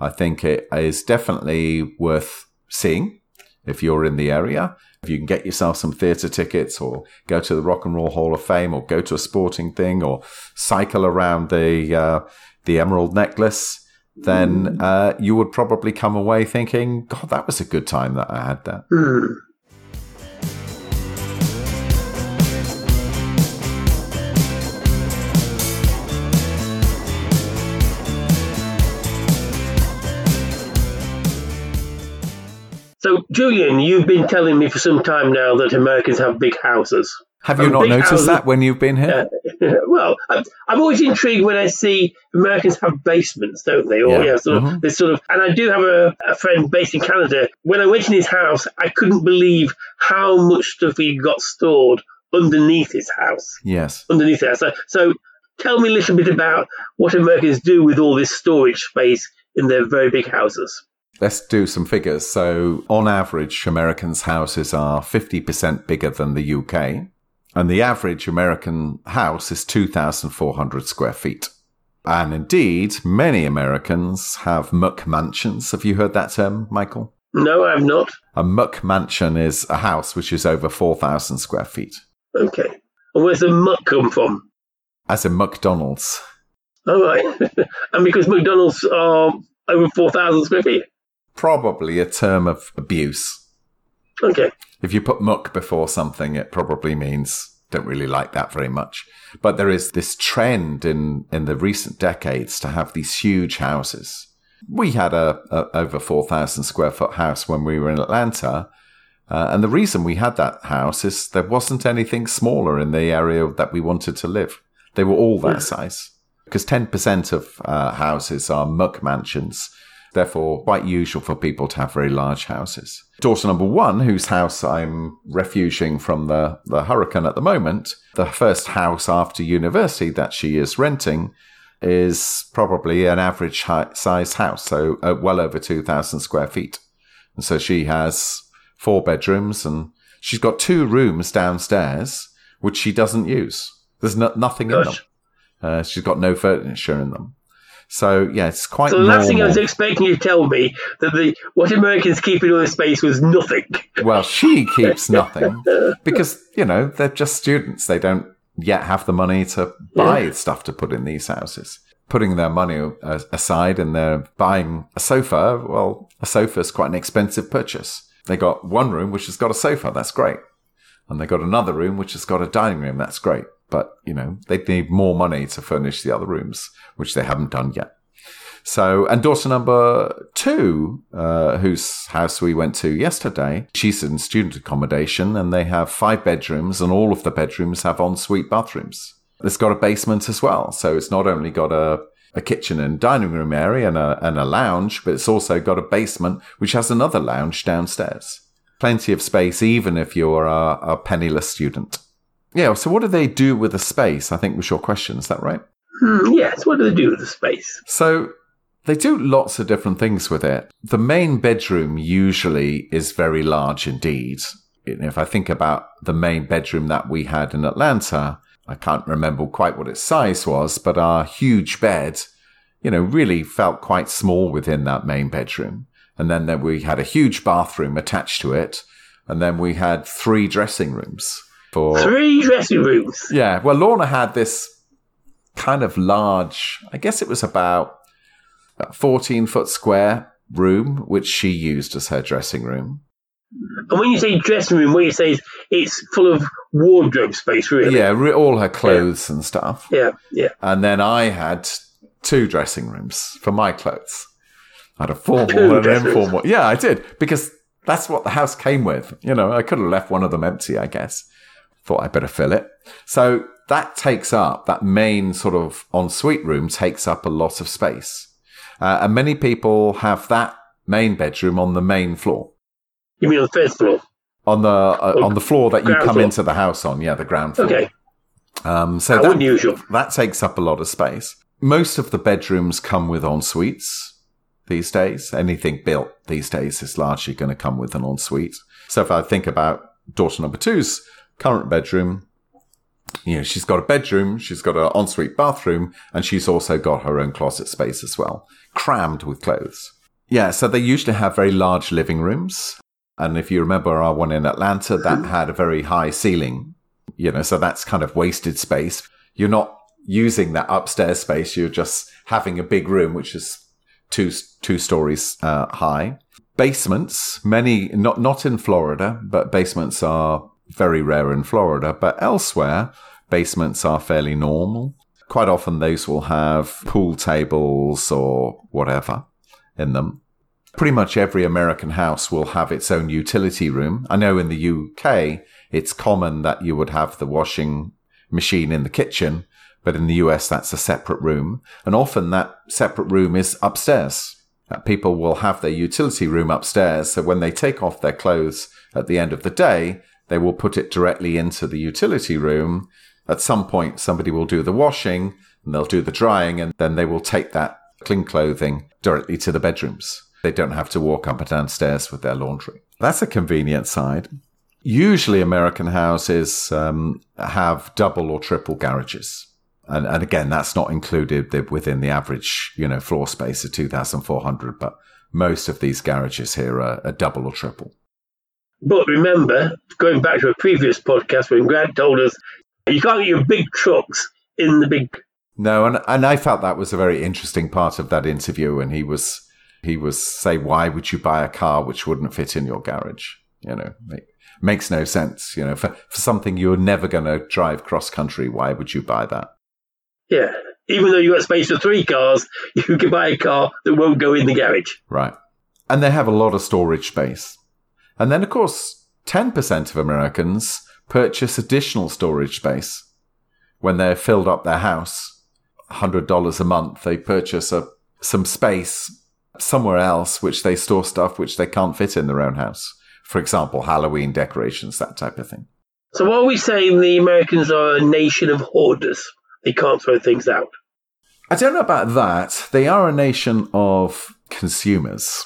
I think it is definitely worth seeing if you're in the area. If you can get yourself some theatre tickets or go to the Rock and Roll Hall of Fame or go to a sporting thing or cycle around the Emerald Necklace, then you would probably come away thinking, God, that was a good time that I had that. Mm. Julian, you've been telling me for some time now that Americans have big houses. Have you not noticed houses, that when you've been here? Well, I'm always intrigued when I see Americans have basements, don't they? Or, And I do have a friend based in Canada. When I went in his house, I couldn't believe how much stuff he got stored underneath his house. Yes. Underneath the house. So tell me a little bit about what Americans do with all this storage space in their very big houses. Let's do some figures. So on average, Americans' houses are 50% bigger than the UK. And the average American house is 2,400 square feet. And indeed, many Americans have muck mansions. Have you heard that term, Michael? No, I've not. A muck mansion is a house which is over 4,000 square feet. Okay. And where's the muck come from? As in McDonald's. All right. And because McDonald's are over 4,000 square feet? Probably a term of abuse. Okay. If you put muck before something, it probably means don't really like that very much. But there is this trend in the recent decades to have these huge houses. We had a over 4,000 square foot house when we were in Atlanta. And the reason we had that house is there wasn't anything smaller in the area that we wanted to live. They were all that size. Because 10% of houses are muck mansions, therefore quite usual for people to have very large houses. Daughter number one, whose house I'm refuging from the hurricane at the moment, the first house after university that she is renting is probably an average size house, so well over 2,000 square feet. And so she has 4 bedrooms and she's got 2 rooms downstairs, which she doesn't use. There's nothing in them. She's got no furniture in them. So, yeah, it's quite normal. So the last thing I was expecting you to tell me, that what Americans keep in all this space was nothing. Well, she keeps nothing because, they're just students. They don't yet have the money to buy stuff to put in these houses. Putting their money aside and they're buying a sofa. Well, a sofa is quite an expensive purchase. They got one room which has got a sofa. That's great. And they got another room which has got a dining room. That's great. But, they need more money to furnish the other rooms, which they haven't done yet. So, and daughter number 2, whose house we went to yesterday, she's in student accommodation and they have 5 bedrooms and all of the bedrooms have ensuite bathrooms. It's got a basement as well. So it's not only got a kitchen and dining room area and a lounge, but it's also got a basement, which has another lounge downstairs. Plenty of space, even if you're a penniless student. Yeah, so what do they do with the space, I think was your question, is that right? Yes, what do they do with the space? So they do lots of different things with it. The main bedroom usually is very large indeed. If I think about the main bedroom that we had in Atlanta, I can't remember quite what its size was, but our huge bed, really felt quite small within that main bedroom. And then we had a huge bathroom attached to it. And then we had 3 dressing rooms. 3 dressing rooms. Yeah. Well, Lorna had this kind of large, I guess it was about a 14-foot square room, which she used as her dressing room. And when you say dressing room, what you say is it's full of wardrobe space, really. Yeah, all her clothes and stuff. Yeah, yeah. And then I had 2 dressing rooms for my clothes. I had a formal and an informal. Yeah, I did, because that's what the house came with. I could have left one of them empty, I guess. Thought I'd better fill it. So that takes up, that main sort of ensuite room takes up a lot of space. And many people have that main bedroom on the main floor. You mean on the first floor? On the floor that you come into the house on, the ground floor. Okay. So that's unusual. That takes up a lot of space. Most of the bedrooms come with ensuites these days. Anything built these days is largely going to come with an ensuite. So if I think about daughter number 2's current bedroom, she's got a bedroom, she's got an ensuite bathroom, and she's also got her own closet space as well, crammed with clothes. Yeah, so they usually have very large living rooms. And if you remember our one in Atlanta, that had a very high ceiling, so that's kind of wasted space. You're not using that upstairs space. You're just having a big room, which is two stories high. Basements, many, not in Florida, but basements are very rare in Florida, but elsewhere, basements are fairly normal. Quite often, those will have pool tables or whatever in them. Pretty much every American house will have its own utility room. I know in the UK, it's common that you would have the washing machine in the kitchen, but in the US, that's a separate room. And often that separate room is upstairs. People will have their utility room upstairs. So when they take off their clothes at the end of the day, they will put it directly into the utility room. At some point, somebody will do the washing and they'll do the drying, and then they will take that clean clothing directly to the bedrooms. They don't have to walk up and down stairs with their laundry. That's a convenient side. Usually American houses have double or triple garages. And again, that's not included within the average, floor space of 2,400. But most of these garages here are double or triple. But remember, going back to a previous podcast when Grant told us, you can't get your big trucks in the big... No, and I felt that was a very interesting part of that interview. And he was saying, why would you buy a car which wouldn't fit in your garage? It makes no sense. For something you're never going to drive cross-country, why would you buy that? Yeah, even though you've got space for three cars, you can buy a car that won't go in the garage. Right. And they have a lot of storage space. And then, of course, 10% of Americans purchase additional storage space. When they've filled up their house, $100 a month, they purchase some space somewhere else, which they store stuff which they can't fit in their own house. For example, Halloween decorations, that type of thing. So are we saying the Americans are a nation of hoarders? They can't throw things out. I don't know about that. They are a nation of consumers.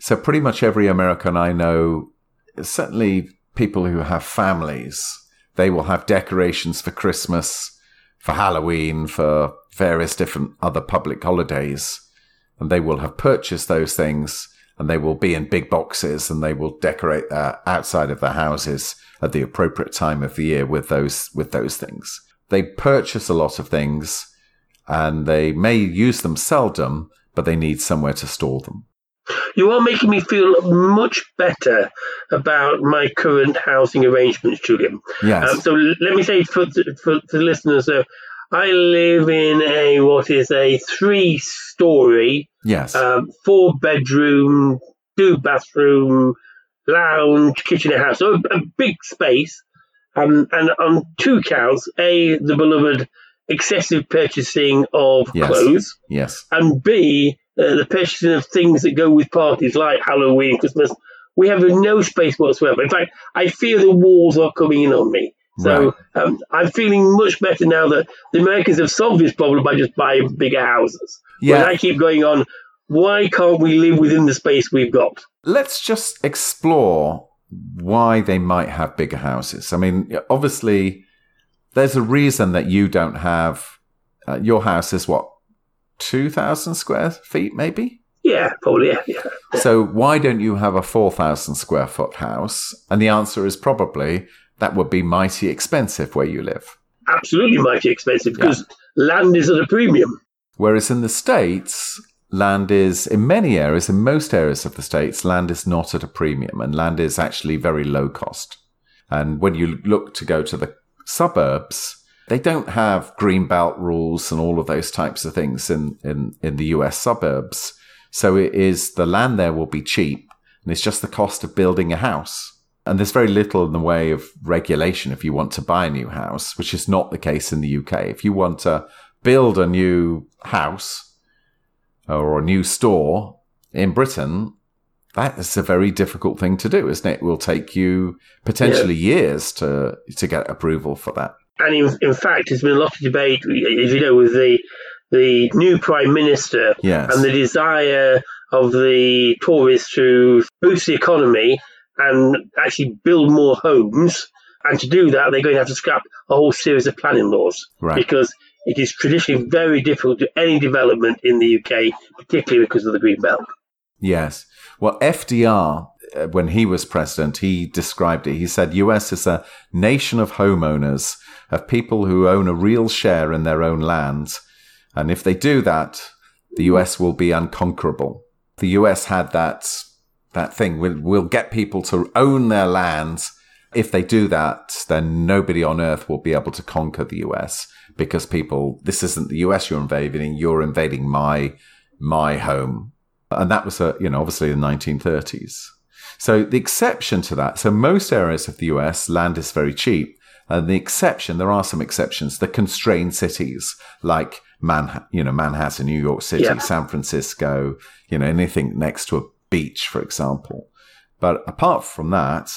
So pretty much every American I know, certainly people who have families, they will have decorations for Christmas, for Halloween, for various different other public holidays. And they will have purchased those things, and they will be in big boxes, and they will decorate outside of their houses at the appropriate time of the year with those things. They purchase a lot of things, and they may use them seldom, but they need somewhere to store them. You are making me feel much better about my current housing arrangements, Julian. Yes. So let me say for the listeners, I live in a three-story, yes, 4-bedroom, 2-bathroom, lounge, kitchen, and house. So a big space, and on two counts: A, the beloved excessive purchasing of, yes, clothes, yes, and B, the purchasing of things that go with parties like Halloween, Christmas. We have no space whatsoever. In fact, I fear the walls are coming in on me. So right. I'm feeling much better now that the Americans have solved this problem by just buying bigger houses. Yeah. When I keep going on, why can't we live within the space we've got? Let's just explore why they might have bigger houses. I mean, obviously, there's a reason that you don't have... your house is what? 2,000 square feet, maybe? Yeah, probably, yeah. So why don't you have a 4,000 square foot house? And the answer is probably... that would be mighty expensive where you live. Absolutely mighty expensive, because land is at a premium. Whereas in the States, land is, in most areas of the States, land is not at a premium, and land is actually very low cost. And when you look to go to the suburbs, they don't have greenbelt rules and all of those types of things in the US suburbs. So it is, the land there will be cheap, and it's just the cost of building a house. And there's very little in the way of regulation if you want to buy a new house, which is not the case in the UK. If you want to build a new house or a new store in Britain, that is a very difficult thing to do, isn't it? It will take you potentially years to get approval for that. And in fact, there's been a lot of debate, as you know, with the new Prime Minister, yes, and the desire of the Tories to boost the economy and actually build more homes. And to do that, they're going to have to scrap a whole series of planning laws, right, because it is traditionally very difficult to do any development in the UK, particularly because of the Green Belt. Yes. Well, FDR, when he was president, he described it. He said, US is a nation of homeowners, of people who own a real share in their own land. And if they do that, the US will be unconquerable. The US had that thing, we'll get people to own their land. If they do that, then nobody on earth will be able to conquer the US, because people, this isn't the US you're invading my home. And that was, obviously the 1930s. So the exception to that, so most areas of the US, land is very cheap. And the exception, there are some exceptions that constrain cities like Manhattan, New York City, San Francisco, anything next to a beach, for example. But apart from that,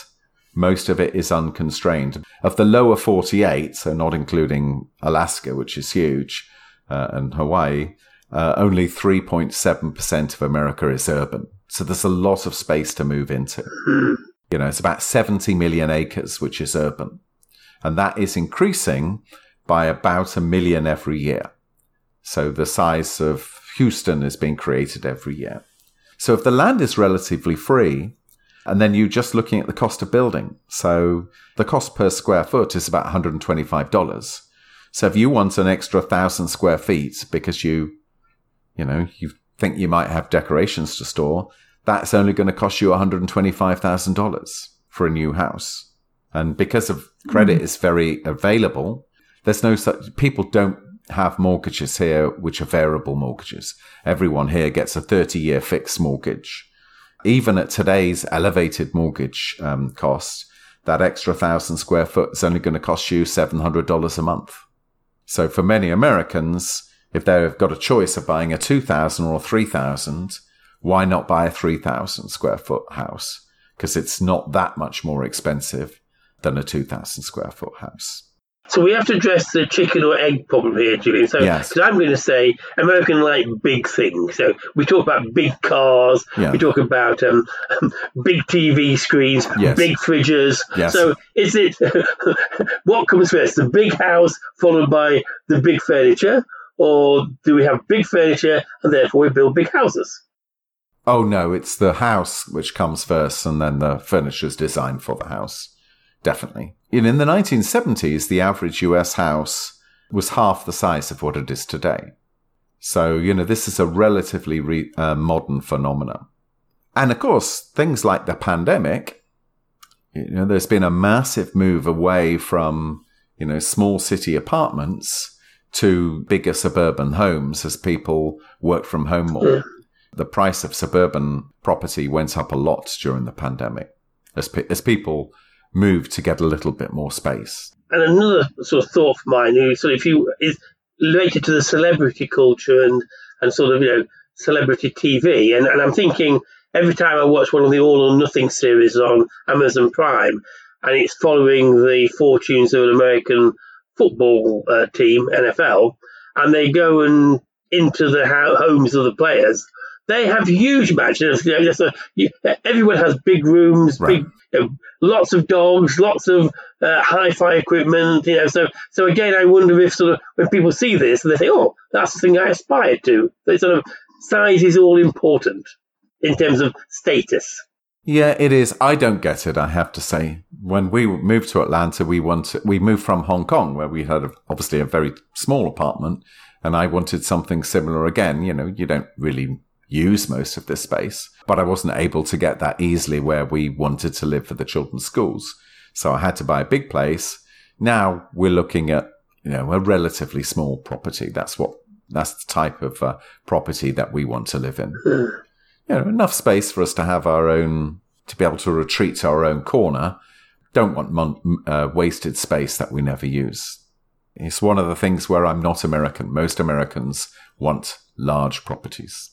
most of it is unconstrained. Of the lower 48, so not including Alaska, which is huge, and Hawaii, only 3.7% of America is urban. So there's a lot of space to move into. It's about 70 million acres, which is urban. And that is increasing by about 1 million every year. So the size of Houston is being created every year. So if the land is relatively free, and then you're just looking at the cost of building. So the cost per square foot is about $125. So if you want an extra 1,000 square feet because you think you might have decorations to store, that's only going to cost you $125,000 for a new house. And because of credit is very available, people don't have mortgages here, which are variable mortgages. Everyone here gets a 30-year fixed mortgage. Even at today's elevated mortgage cost, that extra 1,000 square foot is only going to cost you $700 a month. So for many Americans, if they've got a choice of buying a 2,000 or 3,000, why not buy a 3,000 square foot house? Because it's not that much more expensive than a 2,000 square foot house. So we have to address the chicken or egg problem here, Julian. So yes. I'm going to say American like big things. So we talk about big cars. Yeah. We talk about big TV screens, yes. Big fridges. Yes. So is it what comes first, the big house followed by the big furniture? Or do we have big furniture and therefore we build big houses? Oh, no, it's the house which comes first and then the furniture is designed for the house. Definitely. In the 1970s, the average US house was half the size of what it is today. So, this is a relatively modern phenomenon. And of course, things like the pandemic, there's been a massive move away from, small city apartments to bigger suburban homes as people work from home more. The price of suburban property went up a lot during the pandemic as people move to get a little bit more space. And another sort of thought of mine is related to the celebrity culture and sort of, celebrity TV. And I'm thinking every time I watch one of the All or Nothing series on Amazon Prime, and it's following the fortunes of an American football team, NFL, and they go and into the homes of the players. They have huge mansions. Everyone has big rooms, right. Big, lots of dogs, lots of hi-fi equipment. So again, I wonder if sort of when people see this, they say, "Oh, that's the thing I aspire to." They sort of size is all important in terms of status. Yeah, it is. I don't get it, I have to say. When we moved to Atlanta, we moved from Hong Kong, where we had obviously a very small apartment, and I wanted something similar again. You don't really use most of this space, but I wasn't able to get that easily where we wanted to live for the children's schools. So I had to buy a big place. Now we're looking at, a relatively small property. That's the type of property that we want to live in. Enough space for us to have our own, to be able to retreat to our own corner. Don't want wasted space that we never use. It's one of the things where I'm not American. Most Americans want large properties.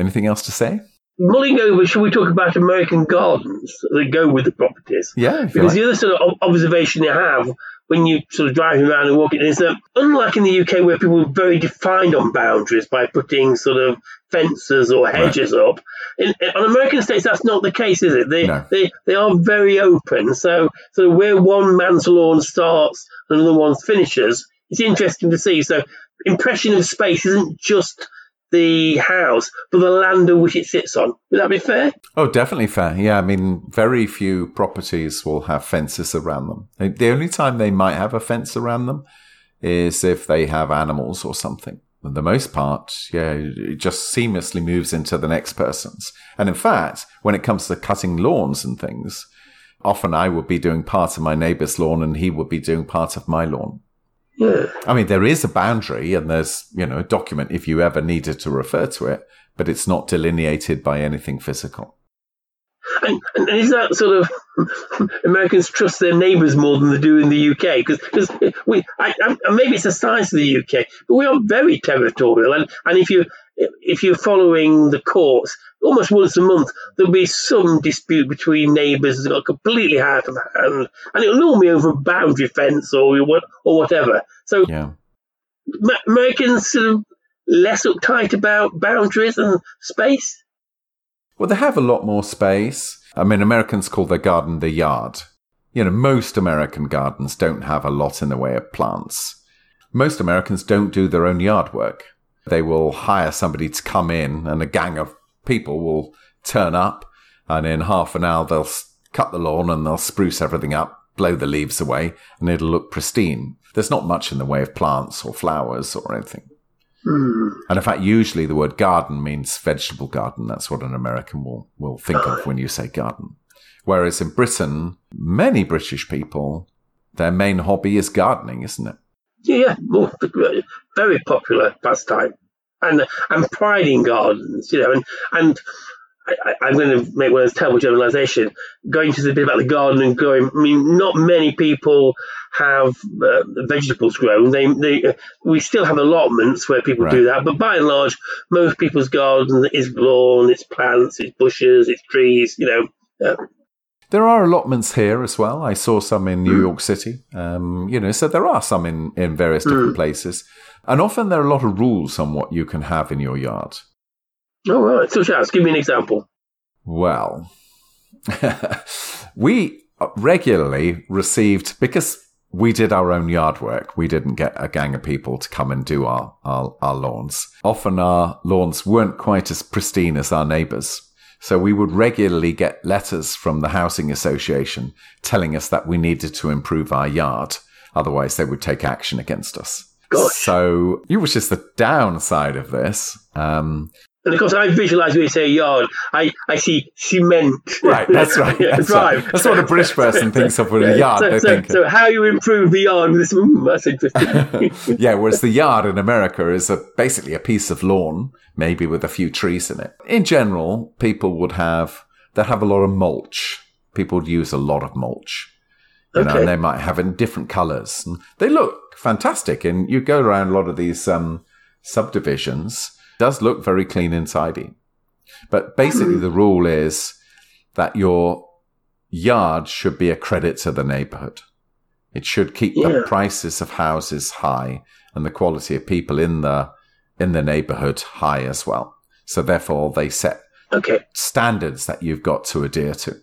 Anything else to say? Mulling over, should we talk about American gardens that go with the properties? Yeah. Because the other sort of observation you have when you sort of driving around and walking is that unlike in the UK where people are very defined on boundaries by putting sort of fences or hedges up, on American estates that's not the case, is it? They are very open. So where one man's lawn starts and another one finishes, it's interesting to see. So impression of space isn't just the house, but the land on which it sits on. Would that be fair? Oh, definitely fair. Yeah, I mean, very few properties will have fences around them. The only time they might have a fence around them is if they have animals or something. For the most part, it just seamlessly moves into the next person's. And in fact, when it comes to cutting lawns and things, often I would be doing part of my neighbour's lawn and he would be doing part of my lawn. I mean, there is a boundary and there's, a document if you ever needed to refer to it, but it's not delineated by anything physical. And is that sort of Americans trust their neighbours more than they do in the UK? Because maybe it's a science of the UK, but we are very territorial. And if you're following the courts, almost once a month, there'll be some dispute between neighbours that got completely out of hand. And it'll normally over a boundary fence or whatever. So yeah. Americans sort of less uptight about boundaries and space? Well, they have a lot more space. I mean, Americans call their garden the yard. You know, most American gardens don't have a lot in the way of plants. Most Americans don't do their own yard work. They will hire somebody to come in and a gang of people will turn up and in half an hour they'll cut the lawn and they'll spruce everything up, blow the leaves away, and it'll look pristine. There's not much in the way of plants or flowers or anything. And in fact, usually the word garden means vegetable garden. That's what an American will think of when you say garden. Whereas in Britain, many British people, their main hobby is gardening, isn't it? Yeah, very popular pastime. And pride in gardens, you know. And I'm going to make one of those terrible generalisations. Going to the bit about the garden and growing, I mean, not many people have vegetables grown. We still have allotments where people do that, but by and large, most people's garden is lawn, it's plants, it's bushes, it's trees, you know. Yeah. There are allotments here as well. I saw some in New York City, you know, so there are some in various different places. And often there are a lot of rules on what you can have in your yard. Oh, right. So, Charles, give me an example. Well, we regularly received, because we did our own yard work, we didn't get a gang of people to come and do our lawns. Often our lawns weren't quite as pristine as our neighbours. So we would regularly get letters from the Housing Association telling us that we needed to improve our yard. Otherwise, they would take action against us. Gosh. So, it was just the downside of this. And of course, I visualise when you say yard, I see cement. Right, that's right. Right. That's what a British person thinks of with a yard. So how you improve the yard with this, that's interesting. Yeah, whereas the yard in America is basically a piece of lawn, maybe with a few trees in it. In general, people would have a lot of mulch. People would use a lot of mulch. You know, and they might have it in different colours. And they look fantastic. And you go around a lot of these subdivisions. Does look very clean and tidy. But basically the rule is that your yard should be a credit to the neighborhood. It should keep the prices of houses high and the quality of people in the neighborhood high as well. So therefore they set standards that you've got to adhere to.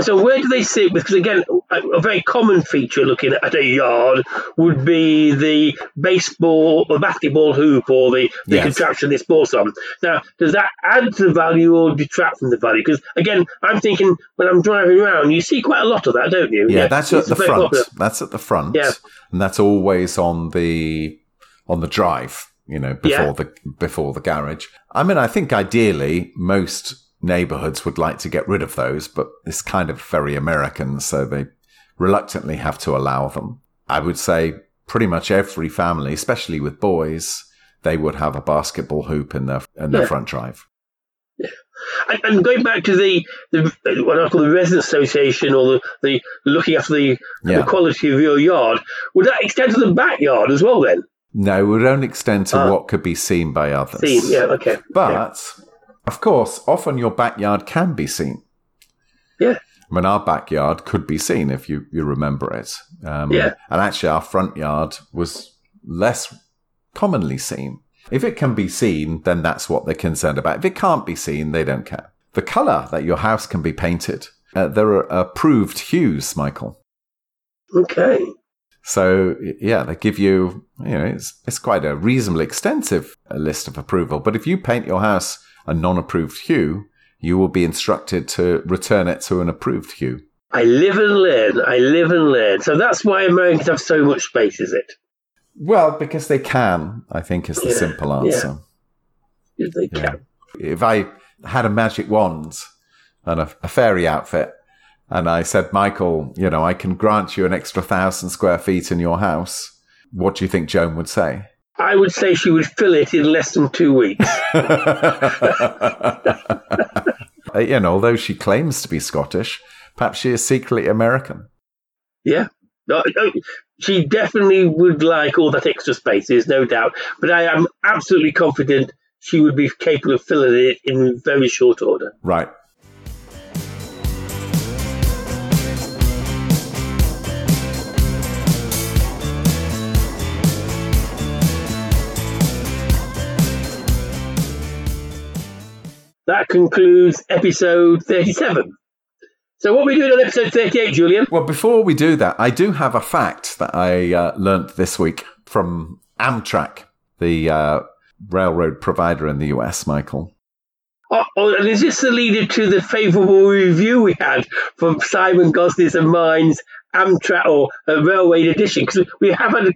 So where do they sit? Because again, a very common feature looking at a yard would be the baseball or basketball hoop or the contraption they sports on. Now, does that add to the value or detract from the value? Because again, I'm thinking when I'm driving around, you see quite a lot of that, don't you? Yeah, that's at the front. Popular. That's at the front, and that's always on the drive. You know, before the garage. I mean, I think ideally most neighborhoods would like to get rid of those, but it's kind of very American, so they reluctantly have to allow them. I would say pretty much every family, especially with boys, they would have a basketball hoop in their front drive. Yeah. And going back to the what I call the residence association or the looking after the quality of your yard, would that extend to the backyard as well then? No, it would only extend to what could be seen by others. But... Yeah. Of course, often your backyard can be seen. Yeah. I mean, our backyard could be seen if you remember it. And actually, our front yard was less commonly seen. If it can be seen, then that's what they're concerned about. If it can't be seen, they don't care. The colour that your house can be painted. There are approved hues, Michael. Okay. So, yeah, they give you, you know, it's quite a reasonably extensive list of approval. But if you paint your house a non-approved hue, you will be instructed to return it to an approved hue. I live and learn. So that's why Americans have so much space, is it? Well, because they can, I think, is the simple answer. Yeah. They can. If I had a magic wand and a fairy outfit, and I said, Michael, you know, I can grant you an extra 1,000 square feet in your house, what do you think Joan would say? I would say she would fill it in less than 2 weeks. Although she claims to be Scottish, perhaps she is secretly American. Yeah. No, she definitely would like all that extra space, there's no doubt. But I am absolutely confident she would be capable of filling it in very short order. Right. That concludes episode 37. So what are we doing on episode 38, Julian? Well, before we do that, I do have a fact that I learnt this week from Amtrak, the railroad provider in the US, Michael. Oh, and is this alluded to the favourable review we had from Simon Gosling's and mine's Amtrak or Railway Edition? Because we have had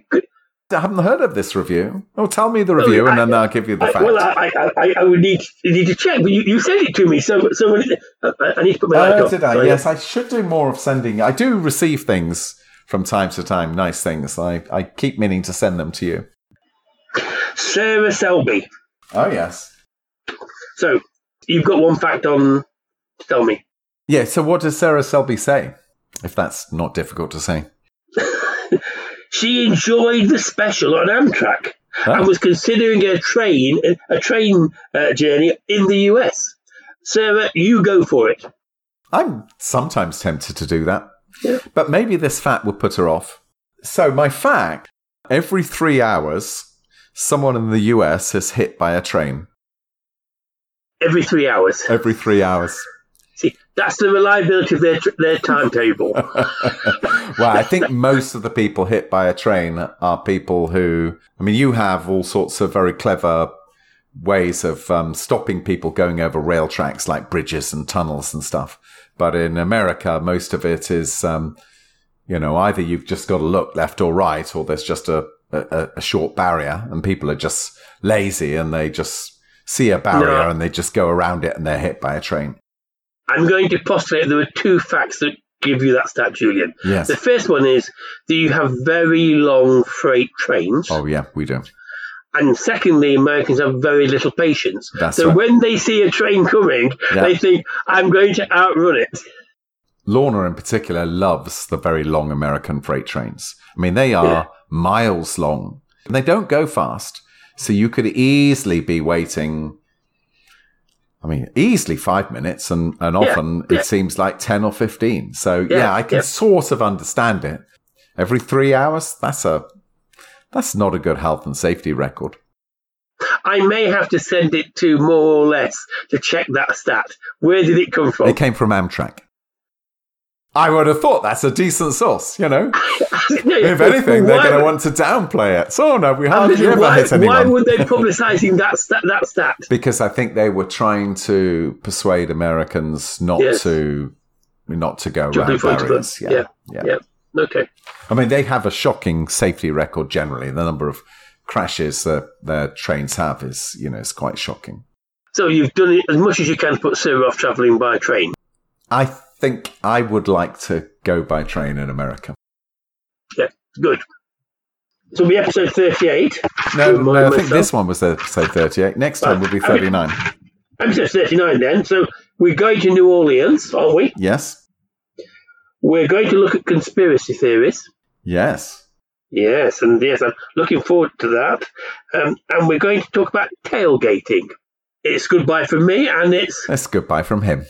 I haven't heard of this review. Oh, tell me the review, and then I'll give you the fact. Well, I would need to check, but you sent it to me, so I need to put my light on. Did I? Yes, I should do more of sending. I do receive things from time to time, nice things. I keep meaning to send them to you. Sarah Selby. Oh, yes. So, you've got one fact on to tell me. Yeah, so what does Sarah Selby say, if that's not difficult to say? She enjoyed the special on Amtrak and was considering a train journey in the US. Sarah, you go for it. I'm sometimes tempted to do that. Yeah. But maybe this fact would put her off. So my fact, every 3 hours, someone in the US is hit by a train. Every 3 hours? Every 3 hours. See, that's the reliability of their timetable. Well, I think most of the people hit by a train are people who... I mean, you have all sorts of very clever ways of stopping people going over rail tracks like bridges and tunnels and stuff. But in America, most of it is, either you've just got to look left or right, or there's just a short barrier and people are just lazy and they just see a barrier and they just go around it and they're hit by a train. I'm going to postulate there are two facts that give you that stat, Julian. Yes. The first one is that you have very long freight trains. Oh, yeah, we do. And secondly, Americans have very little patience. That's so right. When they see a train coming, they think, I'm going to outrun it. Lorna, in particular, loves the very long American freight trains. I mean, they are miles long. And they don't go fast. So you could easily be waiting... I mean, easily 5 minutes, and often it seems like 10 or 15. So, I can sort of understand it. Every 3 hours, that's not a good health and safety record. I may have to send it to more or less to check that stat. Where did it come from? It came from Amtrak. I would have thought that's a decent source, If anything, they're going to want to downplay it. So, no, we hardly ever hit anyone. Why were they publicising that stat? Because I think they were trying to persuade Americans not to go around barriers. Yeah. Okay. I mean, they have a shocking safety record generally. The number of crashes that their trains have is, it's quite shocking. So you've done it as much as you can to put Sarah off travelling by train. I think I would like to go by train in America. Yeah, good. So it'll be episode 38. No, I think this one was episode 38. Next time will be 39. Episode 39 then. So we're going to New Orleans, aren't we? Yes. We're going to look at conspiracy theories. Yes. Yes, I'm looking forward to that. And we're going to talk about tailgating. It's goodbye from me and it's... That's goodbye from him.